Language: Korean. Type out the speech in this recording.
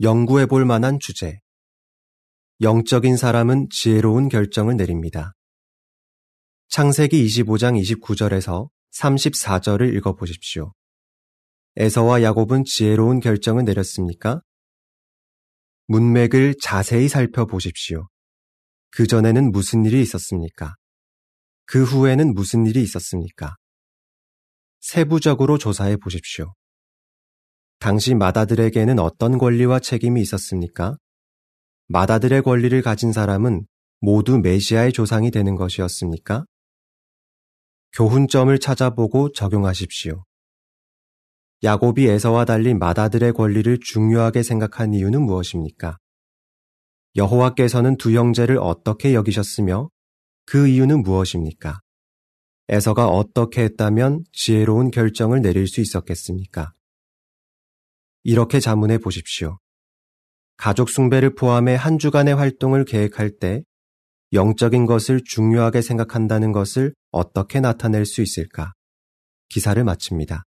연구해 볼 만한 주제. 영적인 사람은 지혜로운 결정을 내립니다. 창세기 25장 29절에서 34절을 읽어보십시오. 에서와 야곱은 지혜로운 결정을 내렸습니까? 문맥을 자세히 살펴보십시오. 그 전에는 무슨 일이 있었습니까? 그 후에는 무슨 일이 있었습니까? 세부적으로 조사해 보십시오. 당시 마다들에게는 어떤 권리와 책임이 있었습니까? 마다들의 권리를 가진 사람은 모두 메시아의 조상이 되는 것이었습니까? 교훈점을 찾아보고 적용하십시오. 야곱이 에서와 달리 마다들의 권리를 중요하게 생각한 이유는 무엇입니까? 여호와께서는 두 형제를 어떻게 여기셨으며 그 이유는 무엇입니까? 에서가 어떻게 했다면 지혜로운 결정을 내릴 수 있었겠습니까? 이렇게 자문해 보십시오. 가족 숭배를 포함해 한 주간의 활동을 계획할 때 영적인 것을 중요하게 생각한다는 것을 어떻게 나타낼 수 있을까? 기사를 마칩니다.